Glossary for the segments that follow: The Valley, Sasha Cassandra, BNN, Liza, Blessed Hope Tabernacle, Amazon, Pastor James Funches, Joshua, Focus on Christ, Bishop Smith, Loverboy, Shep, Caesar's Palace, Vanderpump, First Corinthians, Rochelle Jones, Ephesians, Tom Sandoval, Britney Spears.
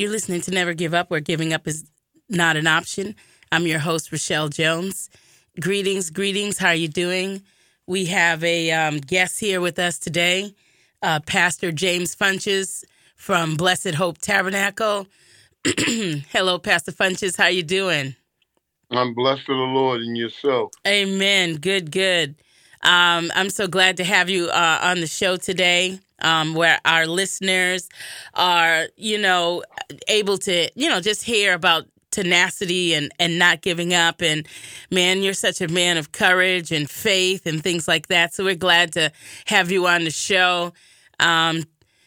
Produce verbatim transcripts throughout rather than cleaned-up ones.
You're listening to Never Give Up, where giving up is not an option. I'm your host, Rochelle Jones. Greetings, greetings. How are you doing? We have a um, guest here with us today, uh, Pastor James Funches from Blessed Hope Tabernacle. Hello, Pastor Funches. How you doing? I'm blessed for the Lord, and yourself. Amen. Good, good. Um, I'm so glad to have you uh, on the show today, um, where our listeners are, you know, able to, you know, just hear about tenacity and, and not giving up. And man, you're such a man of courage and faith and things like that. So we're glad to have you on the show. Um,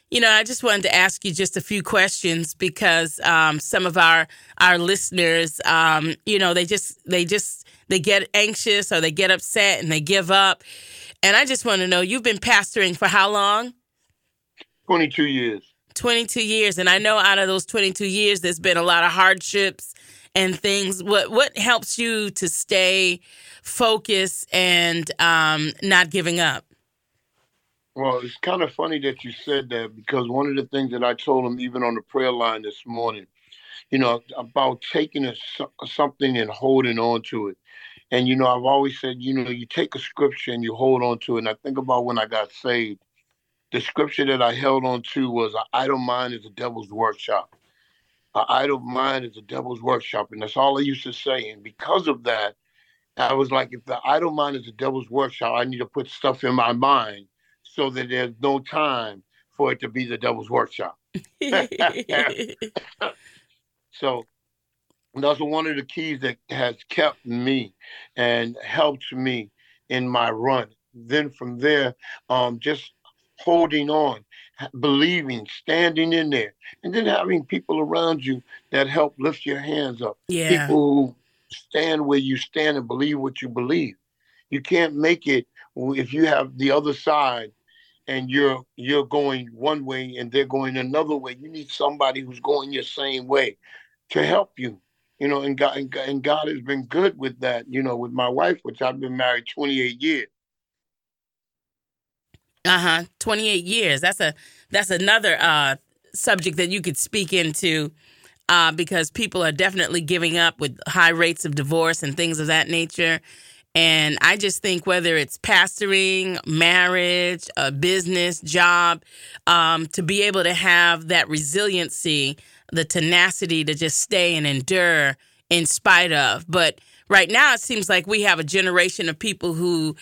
you know, I just wanted to ask you just a few questions because um, some of our our listeners, um, you know, they just they just they get anxious or they get upset and they give up. And I just want to know, you've been pastoring for how long? twenty-two years. twenty-two years. And I know out of those twenty-two years, there's been a lot of hardships and things. What what helps you to stay focused and um, not giving up? Well, it's kind of funny that you said that, because one of the things that I told them, even on the prayer line this morning, you know, about taking a, something and holding on to it. And, you know, I've always said, you know, you take a scripture and you hold on to it. And I think about when I got saved. The scripture that I held on to was, an idle mind is the devil's workshop. An idle mind is the devil's workshop. And that's all I used to say. And because of that, I was like, if the idle mind is the devil's workshop, I need to put stuff in my mind so that there's no time for it to be the devil's workshop. So that's one of the keys that has kept me and helped me in my run. Then from there, um, just holding on, believing, standing in there, and then having people around you that help lift your hands up. Yeah. People who stand where you stand and believe what you believe. You can't make it if you have the other side and you're you're going one way and they're going another way. You need somebody who's going your same way to help you, you know, and God, and, and God has been good with that, you know, with my wife, which I've been married twenty-eight years. Uh-huh. twenty-eight years. That's a that's another uh, subject that you could speak into uh, because people are definitely giving up with high rates of divorce and things of that nature. And I just think whether it's pastoring, marriage, a business, job, um, to be able to have that resiliency, the tenacity to just stay and endure in spite of. But right now, it seems like we have a generation of people who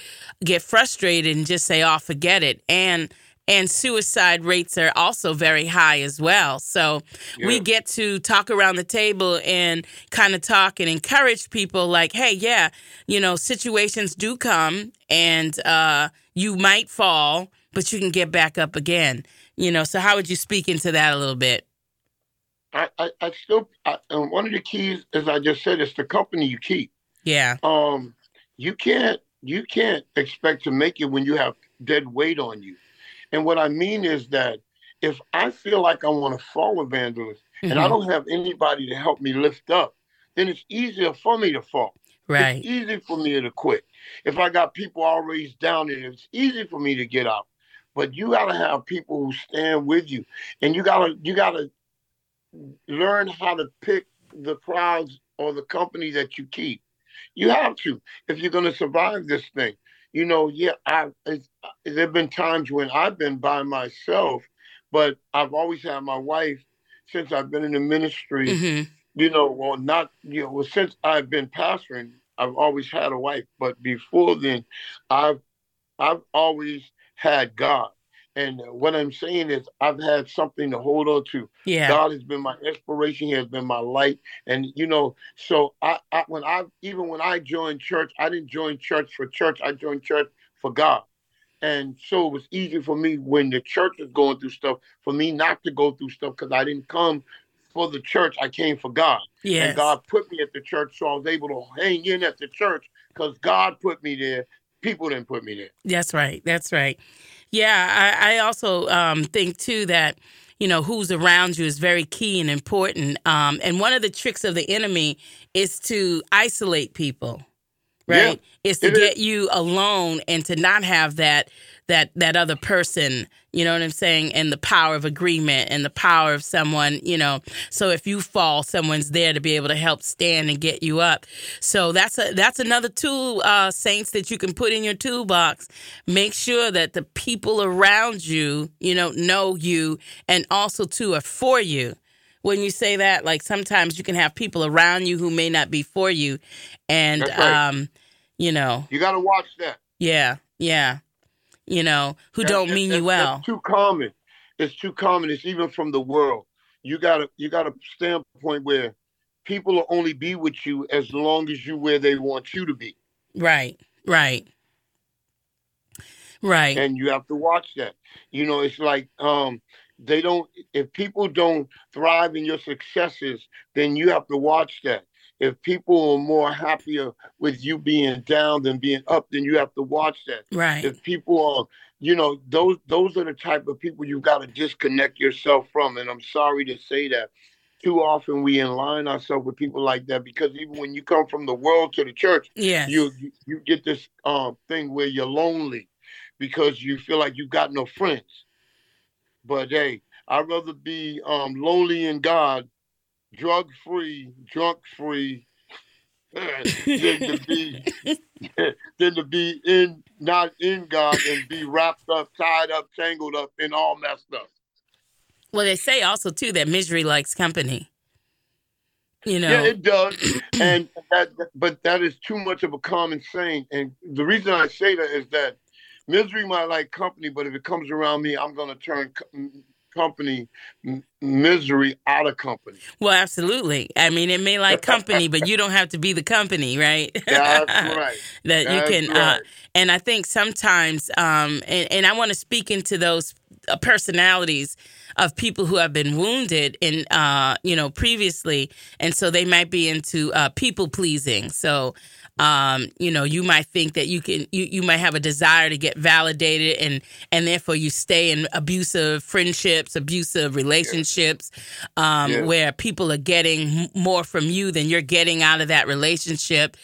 get frustrated and just say, oh, forget it. And and suicide rates are also very high as well. So yeah. We get to talk around the table and kind of talk and encourage people like, hey, yeah, you know, situations do come and uh, you might fall, but you can get back up again. You know, so how would you speak into that a little bit? I, I, I still, I, and one of the keys, as I just said, is the company you keep. Yeah. Um, you can't, you can't expect to make it when you have dead weight on you. And what I mean is that if I feel like I want to fall, evangelist, mm-hmm. and I don't have anybody to help me lift up, then it's easier for me to fall. Right. It's easy for me to quit. If I got people already down there, it's easy for me to get out. But you got to have people who stand with you, and you gotta, you gotta. learn how to pick the crowds or the company that you keep. You have to, if you're going to survive this thing. You know, yeah, I, it's, there have been times when I've been by myself, but I've always had my wife since I've been in the ministry, mm-hmm. you know, well, not, you know, well, since I've been pastoring, I've always had a wife, but before then, I've, I've always had God. And what I'm saying is I've had something to hold on to. Yeah. God has been my inspiration. He has been my light. And, you know, so I, I when I even when I joined church, I didn't join church for church. I joined church for God. And so it was easy for me when the church was going through stuff, for me not to go through stuff, because I didn't come for the church. I came for God. Yes. And God put me at the church, so I was able to hang in at the church because God put me there. People didn't put me there. That's right. That's right. Yeah, I, I also um, think, too, that, you know, who's around you is very key and important. Um, and one of the tricks of the enemy is to isolate people, right? Yeah, it's to it get is. you alone and to not have that that that other person, you know what I'm saying? And the power of agreement and the power of someone, you know. So if you fall, someone's there to be able to help stand and get you up. So that's a, that's another tool, uh, saints, that you can put in your toolbox. Make sure that the people around you, you know, know you and also, too, are for you. When you say that, like sometimes you can have people around you who may not be for you. And, right. um, you know. You got to watch that. Yeah, yeah. You know, who that's, don't mean that's, you well. It's too common. It's too common. It's even from the world. You gotta, you gotta standpoint where people will only be with you as long as you where they want you to be. Right, right, right. And you have to watch that. You know, it's like um, they don't. If people don't thrive in your successes, then you have to watch that. If people are more happier with you being down than being up, then you have to watch that. Right. If people are, you know, those those are the type of people you've got to disconnect yourself from. And I'm sorry to say that. Too often we align ourselves with people like that, because even when you come from the world to the church, yes. you, you you get this um, thing where you're lonely because you feel like you've got no friends. But, hey, I'd rather be um, lonely in God, drug-free, drunk-free, than to be than to be in not in God and be wrapped up, tied up, tangled up, and all messed up. Well, they say also, too, that misery likes company. You know? Yeah, it does. and that, But that is too much of a common saying. And the reason I say that is that misery might like company, but if it comes around me, I'm going to turn... Com- company m- misery out of company. Well, absolutely. I mean, it may like company, but you don't have to be the company, right? That's right. that That's you can, right. Uh, and I think sometimes, um, and, and I want to speak into those uh, personalities of people who have been wounded in, uh, you know, previously, and so they might be into uh, people pleasing. So. Um, you know, you might think that you can, you, you might have a desire to get validated, and, and therefore you stay in abusive friendships, abusive relationships, um, yeah. where people are getting more from you than you're getting out of that relationship.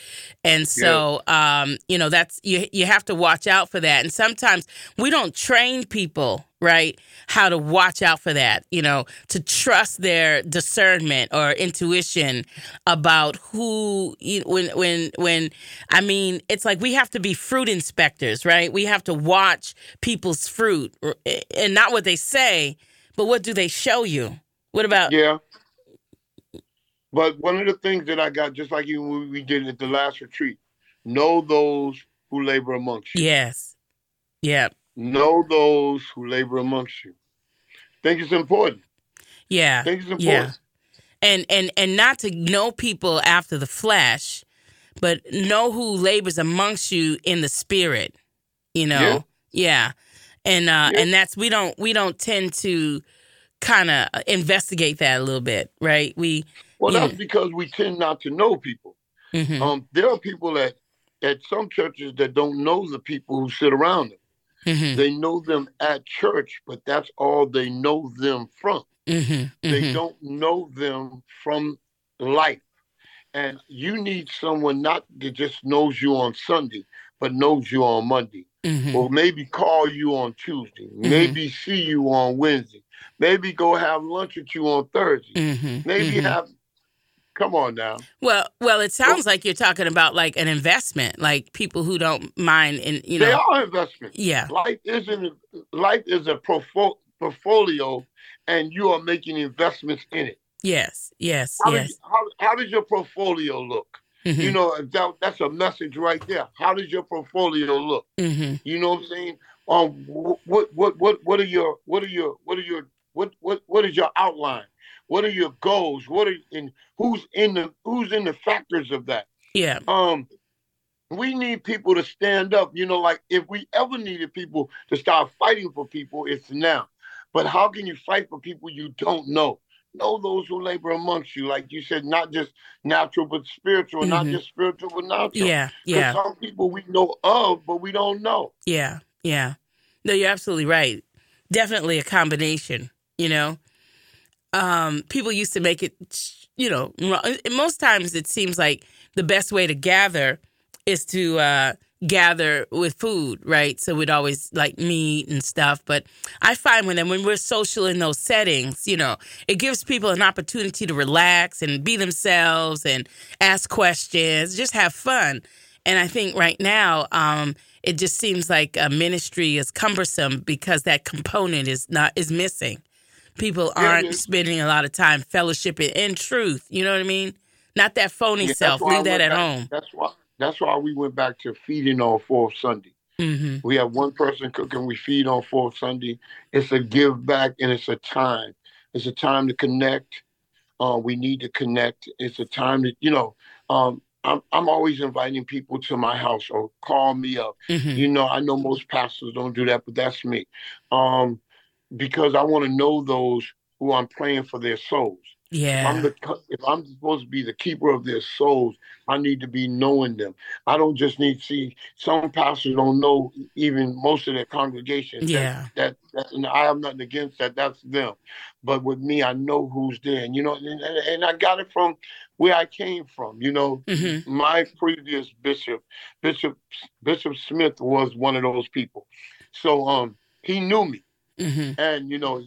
And so, yeah. um, you know, that's, you, you have to watch out for that. And sometimes we don't train people. Right. How to watch out for that, you know, to trust their discernment or intuition about who, you, when, when, when, I mean, it's like we have to be fruit inspectors, right? We have to watch people's fruit, and not what they say, but what do they show you? What about? Yeah. But one of the things that I got, just like you, we did at the last retreat, know those who labor amongst you. Yes. Yeah. Know those who labor amongst you. Think it's important. Yeah. Think it's important. Yeah. And, and and not to know people after the flesh, but know who labors amongst you in the spirit. You know? Yeah. yeah. And uh, yeah. and that's we don't we don't tend to kind of investigate that a little bit, right? We Well that's know. because we tend not to know people. Mm-hmm. Um, there are people that at some churches that don't know the people who sit around them. Mm-hmm. They know them at church, but that's all they know them from. Mm-hmm. Mm-hmm. They don't know them from life. And you need someone not that just knows you on Sunday, but knows you on Monday. Mm-hmm. Or maybe call you on Tuesday. Mm-hmm. Maybe see you on Wednesday. Maybe go have lunch with you on Thursday. Mm-hmm. Maybe mm-hmm. have... Come on now. Well, well, it sounds well, like you're talking about like an investment, like people who don't mind, and you know, they are investments. Yeah, life isn't. Life is a portfolio, and you are making investments in it. Yes, yes, how yes. Does, how, how does your portfolio look? Mm-hmm. You know, that, that's a message right there. How does your portfolio look? Mm-hmm. You know what I'm saying? Um, what, what, what, what are your, what are your, what are your, what, what, what is your outline? What are your goals? What are in who's in the who's in the factors of that? Yeah. Um, we need people to stand up. You know, like if we ever needed people to start fighting for people, it's now. But how can you fight for people you don't know? Know those who labor amongst you, like you said, not just natural but spiritual, mm-hmm. not just spiritual but natural. Yeah, yeah. Some people we know of, but we don't know. Yeah, yeah. No, you're absolutely right. Definitely a combination. You know. Um, people used to make it, you know, most times it seems like the best way to gather is to uh, gather with food, right? So we'd always like meat and stuff. But I find when when we're social in those settings, you know, it gives people an opportunity to relax and be themselves and ask questions, just have fun. And I think right now, um, it just seems like a ministry is cumbersome because that component is not is missing. People aren't mm-hmm. spending a lot of time fellowshipping in truth. You know what I mean? Not that phony yeah, self. Leave that at back. home. That's why. That's why we went back to feeding on Fourth Sunday. Mm-hmm. We have one person cooking. We feed on Fourth Sunday. It's a give back, and it's a time. It's a time to connect. Uh, we need to connect. It's a time to, you know, um, I'm, I'm always inviting people to my house or call me up. Mm-hmm. You know, I know most pastors don't do that, but that's me. Um, because I want to know those who I'm praying for their souls. Yeah. I'm the, if I'm supposed to be the keeper of their souls, I need to be knowing them. I don't just need to see, some pastors don't know even most of their congregation. Yeah. That, that, that and I have nothing against that. That's them. But with me, I know who's there. And, you know, and, and I got it from where I came from. You know, mm-hmm. my previous bishop, Bishop, Bishop Smith was one of those people. So um, he knew me. Mm-hmm. And, you know,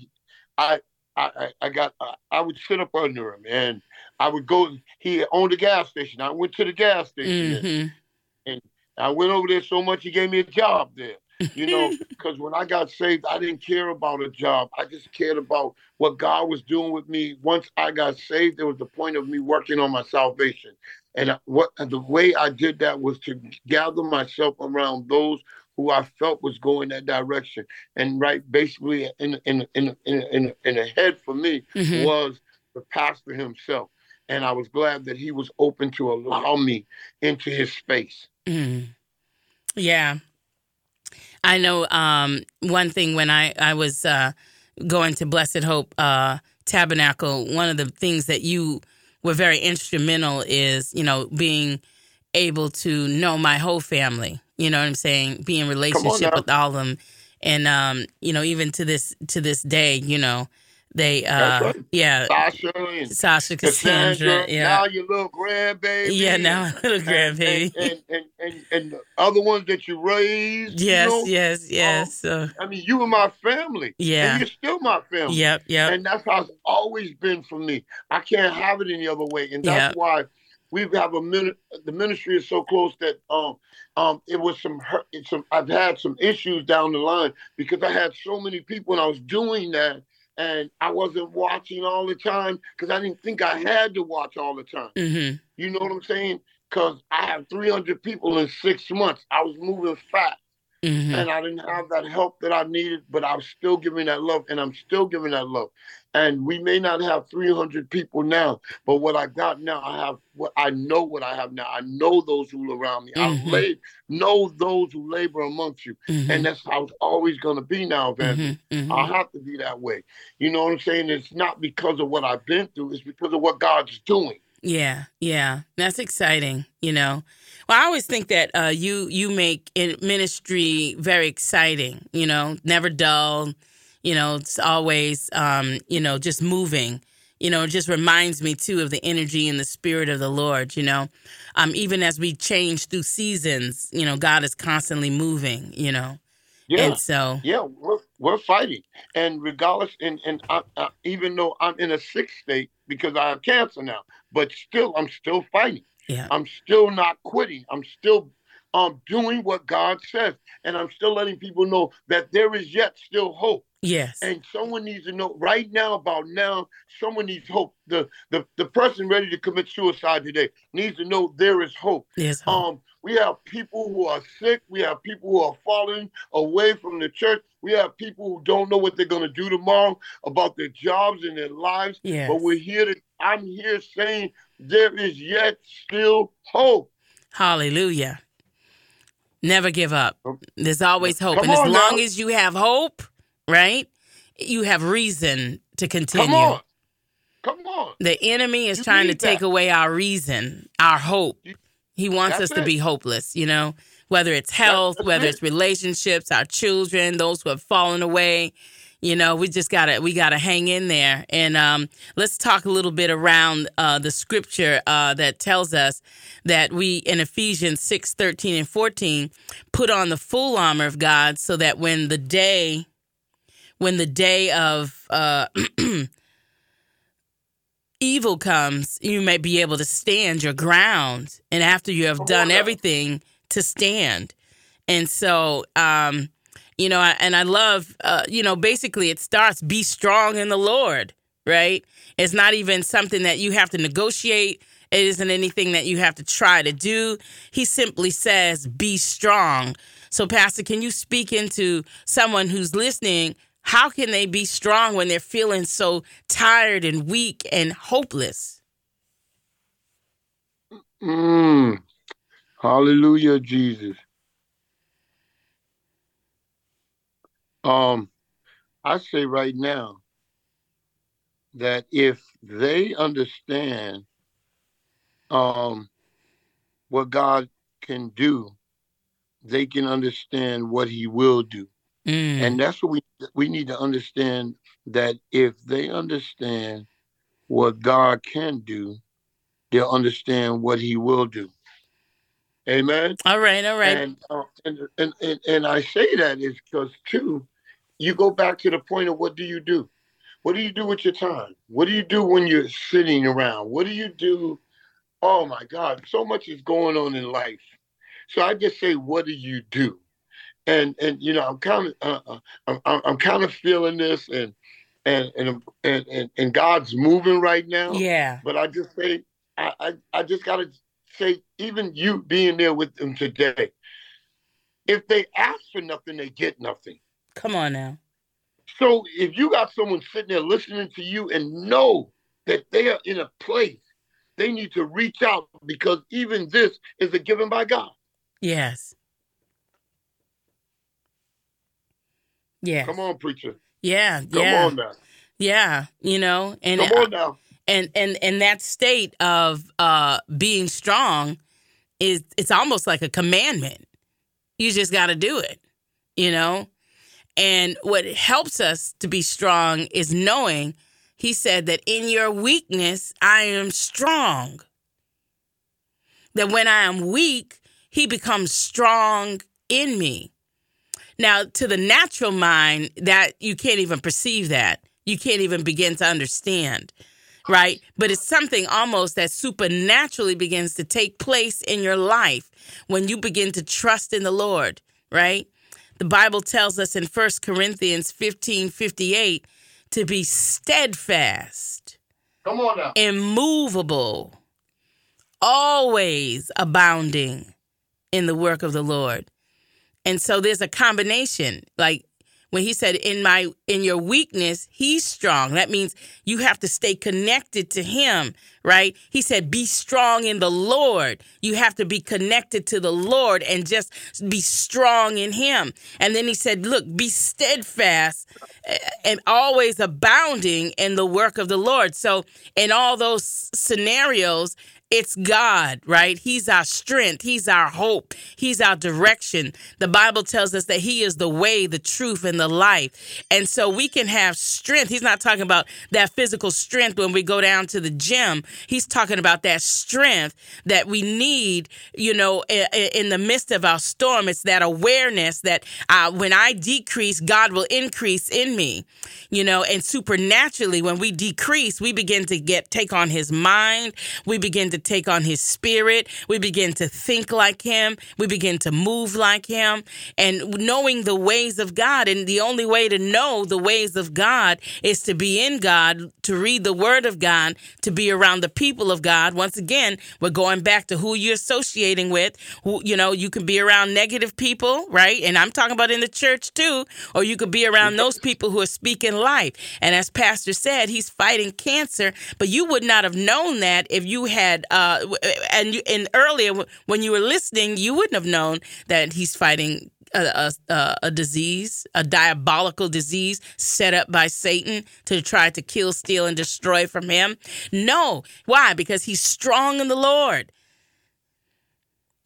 I, I, I got, I, I would sit up under him and I would go, he owned a gas station. I went to the gas station mm-hmm. and, and I went over there so much, he gave me a job there, you know, because when I got saved, I didn't care about a job. I just cared about what God was doing with me. Once I got saved, there was the point of me working on my salvation. And I, what the way I did that was to gather myself around those who I felt was going that direction, and right, basically, in in in in in, in the head for me mm-hmm. was the pastor himself, and I was glad that he was open to allow me into his space. Mm. Yeah, I know. Um, one thing when I I was uh, going to Blessed Hope uh, Tabernacle, one of the things that you were very instrumental is, you know, being able to know my whole family. You know what I'm saying? Be in relationship with all of them. And, um, you know, even to this to this day, you know, they, uh, right. yeah. Sasha and Sasha Cassandra. Cassandra. Yeah. Now your little grandbaby. Yeah, now my little grandbaby. And, and, and, and, and the other ones that you raised. Yes, you know? yes, yes. Um, uh, I mean, you were my family. Yeah. And you're still my family. Yep, yep. And that's how it's always been for me. I can't have it any other way. And that's yep. why. We have a min- the ministry is so close that um um it was some hurt. It's some I've had some issues down the line because I had so many people and I was doing that and I wasn't watching all the time because I didn't think I had to watch all the time. Mm-hmm. You know what I'm saying? Because I have three hundred people in six months. I was moving fast mm-hmm. and I didn't have that help that I needed, but I was still giving that love and I'm still giving that love. And we may not have three hundred people now, but what I got now, I have what I know what I have now. I know those who are around me. Mm-hmm. I lab- know those who labor amongst you. Mm-hmm. And that's how it's always going to be now, Evangeline. Mm-hmm. I have to be that way. You know what I'm saying? It's not because of what I've been through. It's because of what God's doing. Yeah, yeah. That's exciting, you know. Well, I always think that uh, you, you make ministry very exciting, you know, never dull. You know, it's always, um, you know, just moving, you know, it just reminds me, too, of the energy and the spirit of the Lord, you know, um, even as we change through seasons, you know, God is constantly moving, you know. Yeah. And so, yeah, we're, we're fighting. And regardless, and, and I, I, even though I'm in a sick state because I have cancer now, but still, I'm still fighting. Yeah. I'm still not quitting. I'm still um, doing what God says. And I'm still letting people know that there is yet still hope. Yes. And someone needs to know right now about now, someone needs hope. The the the person ready to commit suicide today needs to know there is hope. Yes. Um, we have people who are sick. We have people who are falling away from the church. We have people who don't know what they're going to do tomorrow about their jobs and their lives. Yes. But we're here to, I'm here saying there is yet still hope. Hallelujah. Never give up. There's always hope. Come and as long now. as you have hope, right? You have reason to continue. Come on. Come on. The enemy is you trying to take that. away our reason, our hope. He wants that's us it. to be hopeless, you know, whether it's health, that's whether it. it's relationships, our children, those who have fallen away, You know, we just gotta we gotta hang in there. And um, let's talk a little bit around uh, the scripture uh, that tells us that we, in Ephesians six, thirteen and fourteen, put on the full armor of God so that when the day, when the day of uh, evil comes, you may be able to stand your ground. And after you have done everything, to stand. And so, um, you know, and I love, uh, you know, basically it starts, be strong in the Lord, right? It's not even something that you have to negotiate. It isn't anything that you have to try to do. He simply says, be strong. So, Pastor, can you speak into someone who's listening? How can they be strong when they're feeling so tired and weak and hopeless? Mm. Hallelujah, Jesus. Um, I say right now that if they understand um, what God can do, they can understand what He will do. Mm. And that's what we we need to understand, that if they understand what God can do, they'll understand what He will do. Amen. All right, all right. And, uh, and, and, and, and I say that is because, too, you go back to the point of what do you do? What do you do with your time? What do you do when you're sitting around? What do you do? Oh, my God, so much is going on in life. So I just say, what do you do? And, and you know, I'm kind of uh, I'm, I'm kind of feeling this, and and, and and and and God's moving right now. Yeah. But I just say, I, I, I just got to say, even you being there with them today, if they ask for nothing, they get nothing. Come on now. So if you got someone sitting there listening to you and know that they are in a place, they need to reach out, because even this is a given by God. Yes. Yeah. Come on, preacher. Yeah. Come yeah. on now. Yeah. You know, and come on now. And, and and that state of uh, being strong is, it's almost like a commandment. You just got to do it, you know. And what helps us to be strong is knowing, He said that in your weakness, I am strong. That when I am weak, He becomes strong in me. Now, to the natural mind, that you can't even perceive that. You can't even begin to understand. Right. But it's something almost that supernaturally begins to take place in your life when you begin to trust in the Lord. Right. The Bible tells us in First Corinthians fifteen fifty-eight to be steadfast, come on now, immovable, always abounding in the work of the Lord. And so there's a combination, like, when He said, in my in your weakness, He's strong. That means you have to stay connected to Him, right? He said, be strong in the Lord. You have to be connected to the Lord and just be strong in Him. And then He said, look, be steadfast and always abounding in the work of the Lord. So in all those scenarios, it's God, right? He's our strength. He's our hope. He's our direction. The Bible tells us that He is the way, the truth, and the life. And so we can have strength. He's not talking about that physical strength when we go down to the gym. He's talking about that strength that we need, you know, in the midst of our storm. It's that awareness that uh, when I decrease, God will increase in me, you know, and supernaturally, when we decrease, we begin to get take on His mind. We begin to take on His spirit. We begin to think like Him. We begin to move like Him, and knowing the ways of God. And the only way to know the ways of God is to be in God, to read the word of God, to be around the people of God. Once again, we're going back to who you're associating with. Who, you know, you can be around negative people, right? And I'm talking about in the church too, or you could be around those people who are speaking life. And as Pastor said, he's fighting cancer, but you would not have known that if you had Uh, and you, and earlier when you were listening, you wouldn't have known that he's fighting a, a, a disease, a diabolical disease set up by Satan to try to kill, steal, and destroy from him. No. Why? Because he's strong in the Lord,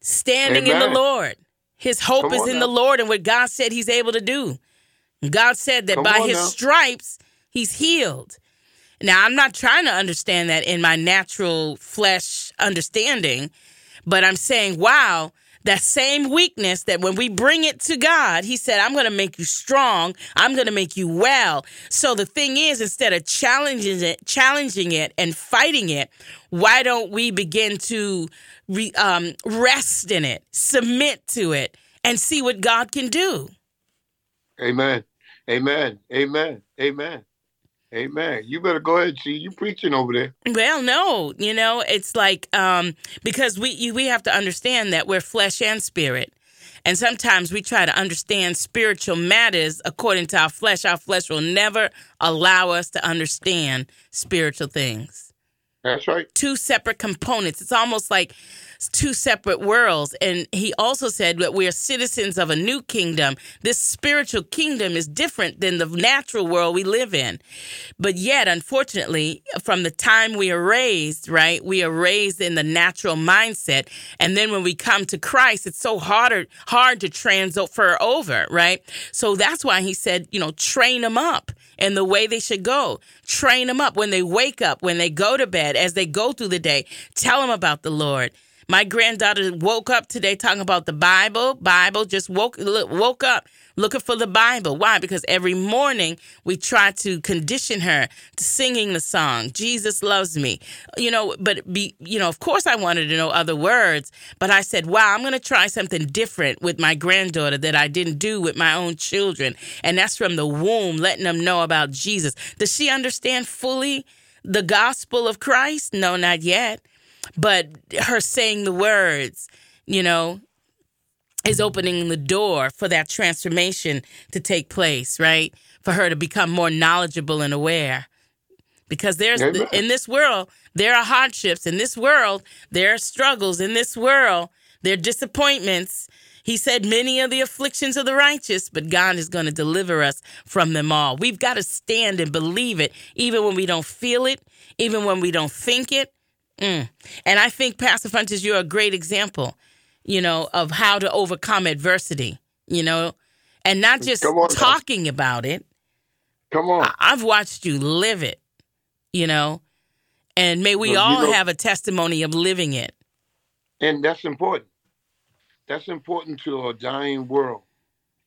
standing Amen. in the Lord. His hope Come is in now. the Lord and what God said He's able to do. God said that Come by his now. stripes, he's healed. Now, I'm not trying to understand that in my natural flesh understanding, but I'm saying, wow, that same weakness that when we bring it to God, he said, I'm going to make you strong. I'm going to make you well. So the thing is, instead of challenging it, challenging it and fighting it, why don't we begin to re, um, rest in it, submit to it, and see what God can do? Amen. Amen. Amen. Amen. Amen. You better go ahead, G. You preaching over there. Well, no. You know, it's like, um, because we you, we have to understand that we're flesh and spirit. And sometimes we try to understand spiritual matters according to our flesh. Our flesh will never allow us to understand spiritual things. That's right. Two separate components. It's almost like two separate worlds. And he also said that we are citizens of a new kingdom. This spiritual kingdom is different than the natural world we live in. But yet, unfortunately, from the time we are raised, right, we are raised in the natural mindset. And then when we come to Christ, it's so harder, hard to transfer over, right? So that's why he said, you know, train them up in the way they should go. Train them up when they wake up, when they go to bed, as they go through the day. Tell them about the Lord. My granddaughter woke up today talking about the Bible. Bible, just woke woke up looking for the Bible. Why? Because every morning we try to condition her to singing the song, Jesus Loves Me. You know, but, be, you know, of course I wanted to know other words, but I said, wow, I'm going to try something different with my granddaughter that I didn't do with my own children. And that's from the womb, letting them know about Jesus. Does she understand fully the gospel of Christ? No, not yet. But her saying the words, you know, is opening the door for that transformation to take place, right? For her to become more knowledgeable and aware. Because there's Amen. in this world, there are hardships. In this world, there are struggles. In this world, there are disappointments. He said many are the afflictions of the righteous, but God is going to deliver us from them all. We've got to stand and believe it, even when we don't feel it, even when we don't think it. Mm. And I think, Pastor Funches, you're a great example, you know, of how to overcome adversity, you know, and not just on, talking guys. about it. Come on. I- I've watched you live it, you know, and may we well, all you know, have a testimony of living it. And that's important. That's important to a dying world,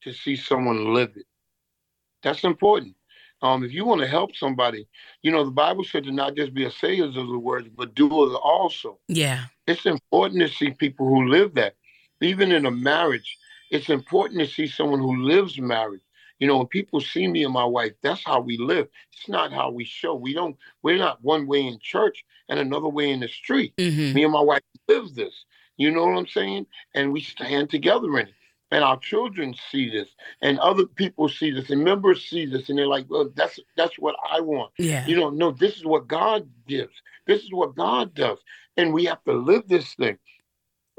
to see someone live it. That's important. Um, if you want to help somebody, you know, the Bible said to not just be a sayer of the word, but doers also. Yeah. It's important to see people who live that. Even in a marriage, it's important to see someone who lives marriage. You know, when people see me and my wife, that's how we live. It's not how we show. We don't, we're not one way in church and another way in the street. Mm-hmm. Me and my wife live this. You know what I'm saying? And we stand together in it. And our children see this, and other people see this, and members see this, and they're like, well, that's that's what I want. Yeah. You know, no, this is what God gives. This is what God does. And we have to live this thing.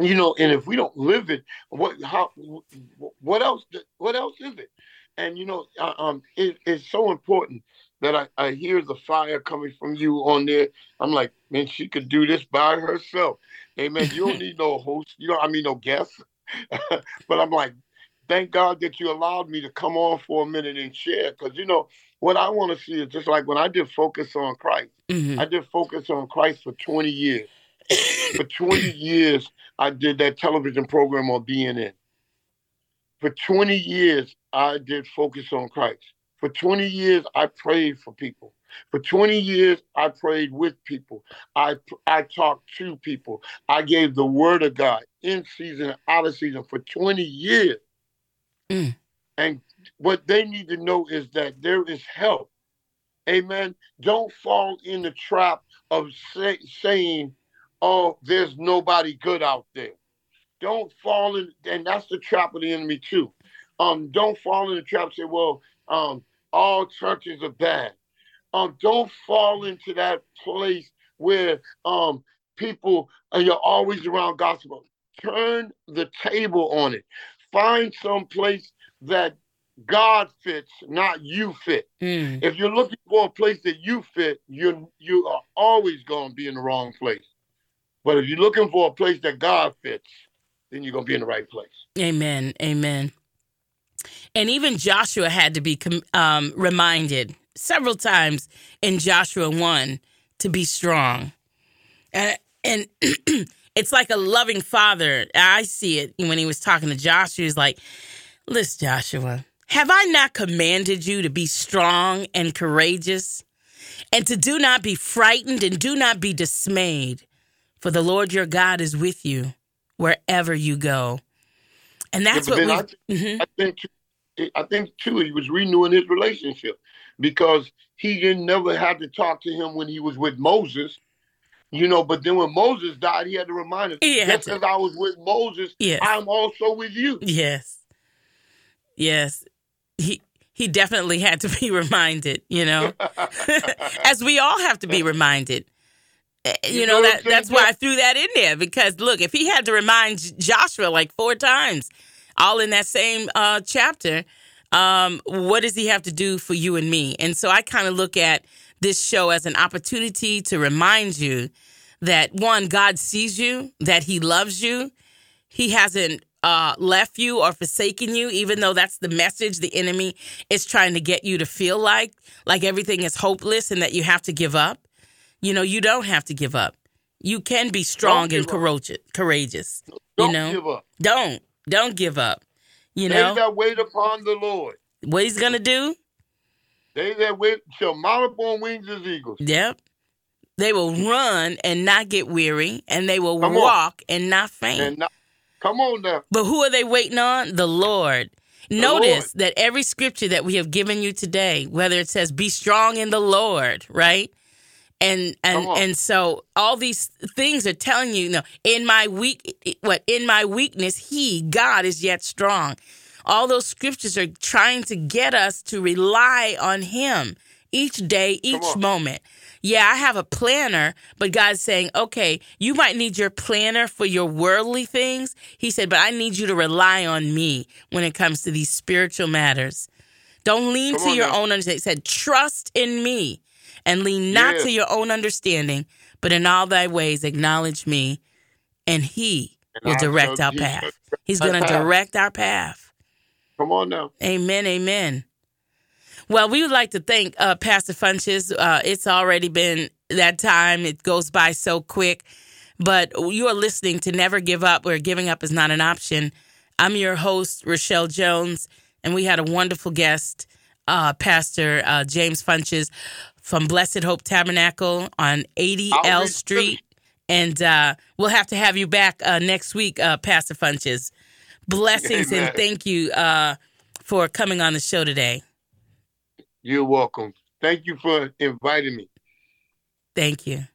You know, and if we don't live it, what how, what else What else is it? And, you know, um, it, it's so important that I, I hear the fire coming from you on there. I'm like, man, she could do this by herself. Amen. You don't need no host. You know, I mean, no guest. But I'm like, thank God that you allowed me to come on for a minute and share. Because, you know, what I want to see is just like when I did Focus on Christ. Mm-hmm. I did Focus on Christ for twenty years. For twenty years, I did that television program on B N N. For twenty years, I did Focus on Christ. For twenty years, I prayed for people. For twenty years, I prayed with people. I I talked to people. I gave the word of God in season and out of season for twenty years. Mm. And what they need to know is that there is help. Amen. Don't fall in the trap of say, saying, oh, there's nobody good out there. Don't fall in, and that's the trap of the enemy too. Um, don't fall in the trap and say, well, um, all churches are bad. Um, don't fall into that place where um, people are you're always around gospel. Turn the table on it. Find some place that God fits, not you fit. Mm. If you're looking for a place that you fit, you you are always going to be in the wrong place. But if you're looking for a place that God fits, then you're going to be in the right place. Amen. Amen. And even Joshua had to be um, reminded several times in Joshua one to be strong. And, and it's like a loving father. I see it when he was talking to Joshua. He's like, listen, Joshua, have I not commanded you to be strong and courageous and to do not be frightened and do not be dismayed? For the Lord your God is with you wherever you go. And that's yeah, what we... Mm-hmm. I, think, I think, too, he was renewing his relationship because he didn't never have to talk to him when he was with Moses, you know, but then when Moses died, he had to remind us, just as I was with Moses, yes, I'm also with you. Yes. Yes. He he definitely had to be reminded, you know, as we all have to be reminded. You, you know, know that that's why I threw that in there, because, look, if he had to remind Joshua like four times, all in that same uh, chapter, um, what does he have to do for you and me? And so I kind of look at this show as an opportunity to remind you that, one, God sees you, that he loves you. He hasn't uh, left you or forsaken you, even though that's the message the enemy is trying to get you to feel like, like everything is hopeless and that you have to give up. You know, you don't have to give up. You can be strong and courageous. courageous. Don't you know? give up. Don't. Don't give up. You they know? They that wait upon the Lord. What he's going to do? They that wait shall mount upon wings as eagles. Yep. They will run and not get weary, and they will come walk on. and not faint. And not, come on now. But who are they waiting on? The Lord. The Notice Lord. that every scripture that we have given you today, whether it says be strong in the Lord, right? And and and so all these things are telling you, you know, in my weak, what in my weakness, he, God, is yet strong. All those scriptures are trying to get us to rely on him each day, each moment. Yeah, I have a planner, but God's saying, okay, you might need your planner for your worldly things. He said, but I need you to rely on me when it comes to these spiritual matters. Don't lean Come to your now. own understanding. He said, trust in me. And lean not yes. to your own understanding, but in all thy ways acknowledge me, and he and will direct our Jesus. path. He's going to direct our path. Come on now. Amen, amen. Well, we would like to thank uh, Pastor Funches. Uh, it's already been that time. It goes by so quick. But you are listening to Never Give Up, where giving up is not an option. I'm your host, Rochelle Jones, and we had a wonderful guest, uh, Pastor uh, James Funches, from Blessed Hope Tabernacle on eighty L Street. And uh, we'll have to have you back uh, next week, uh, Pastor Funches. Blessings Amen. and thank you uh, for coming on the show today. You're welcome. Thank you for inviting me. Thank you.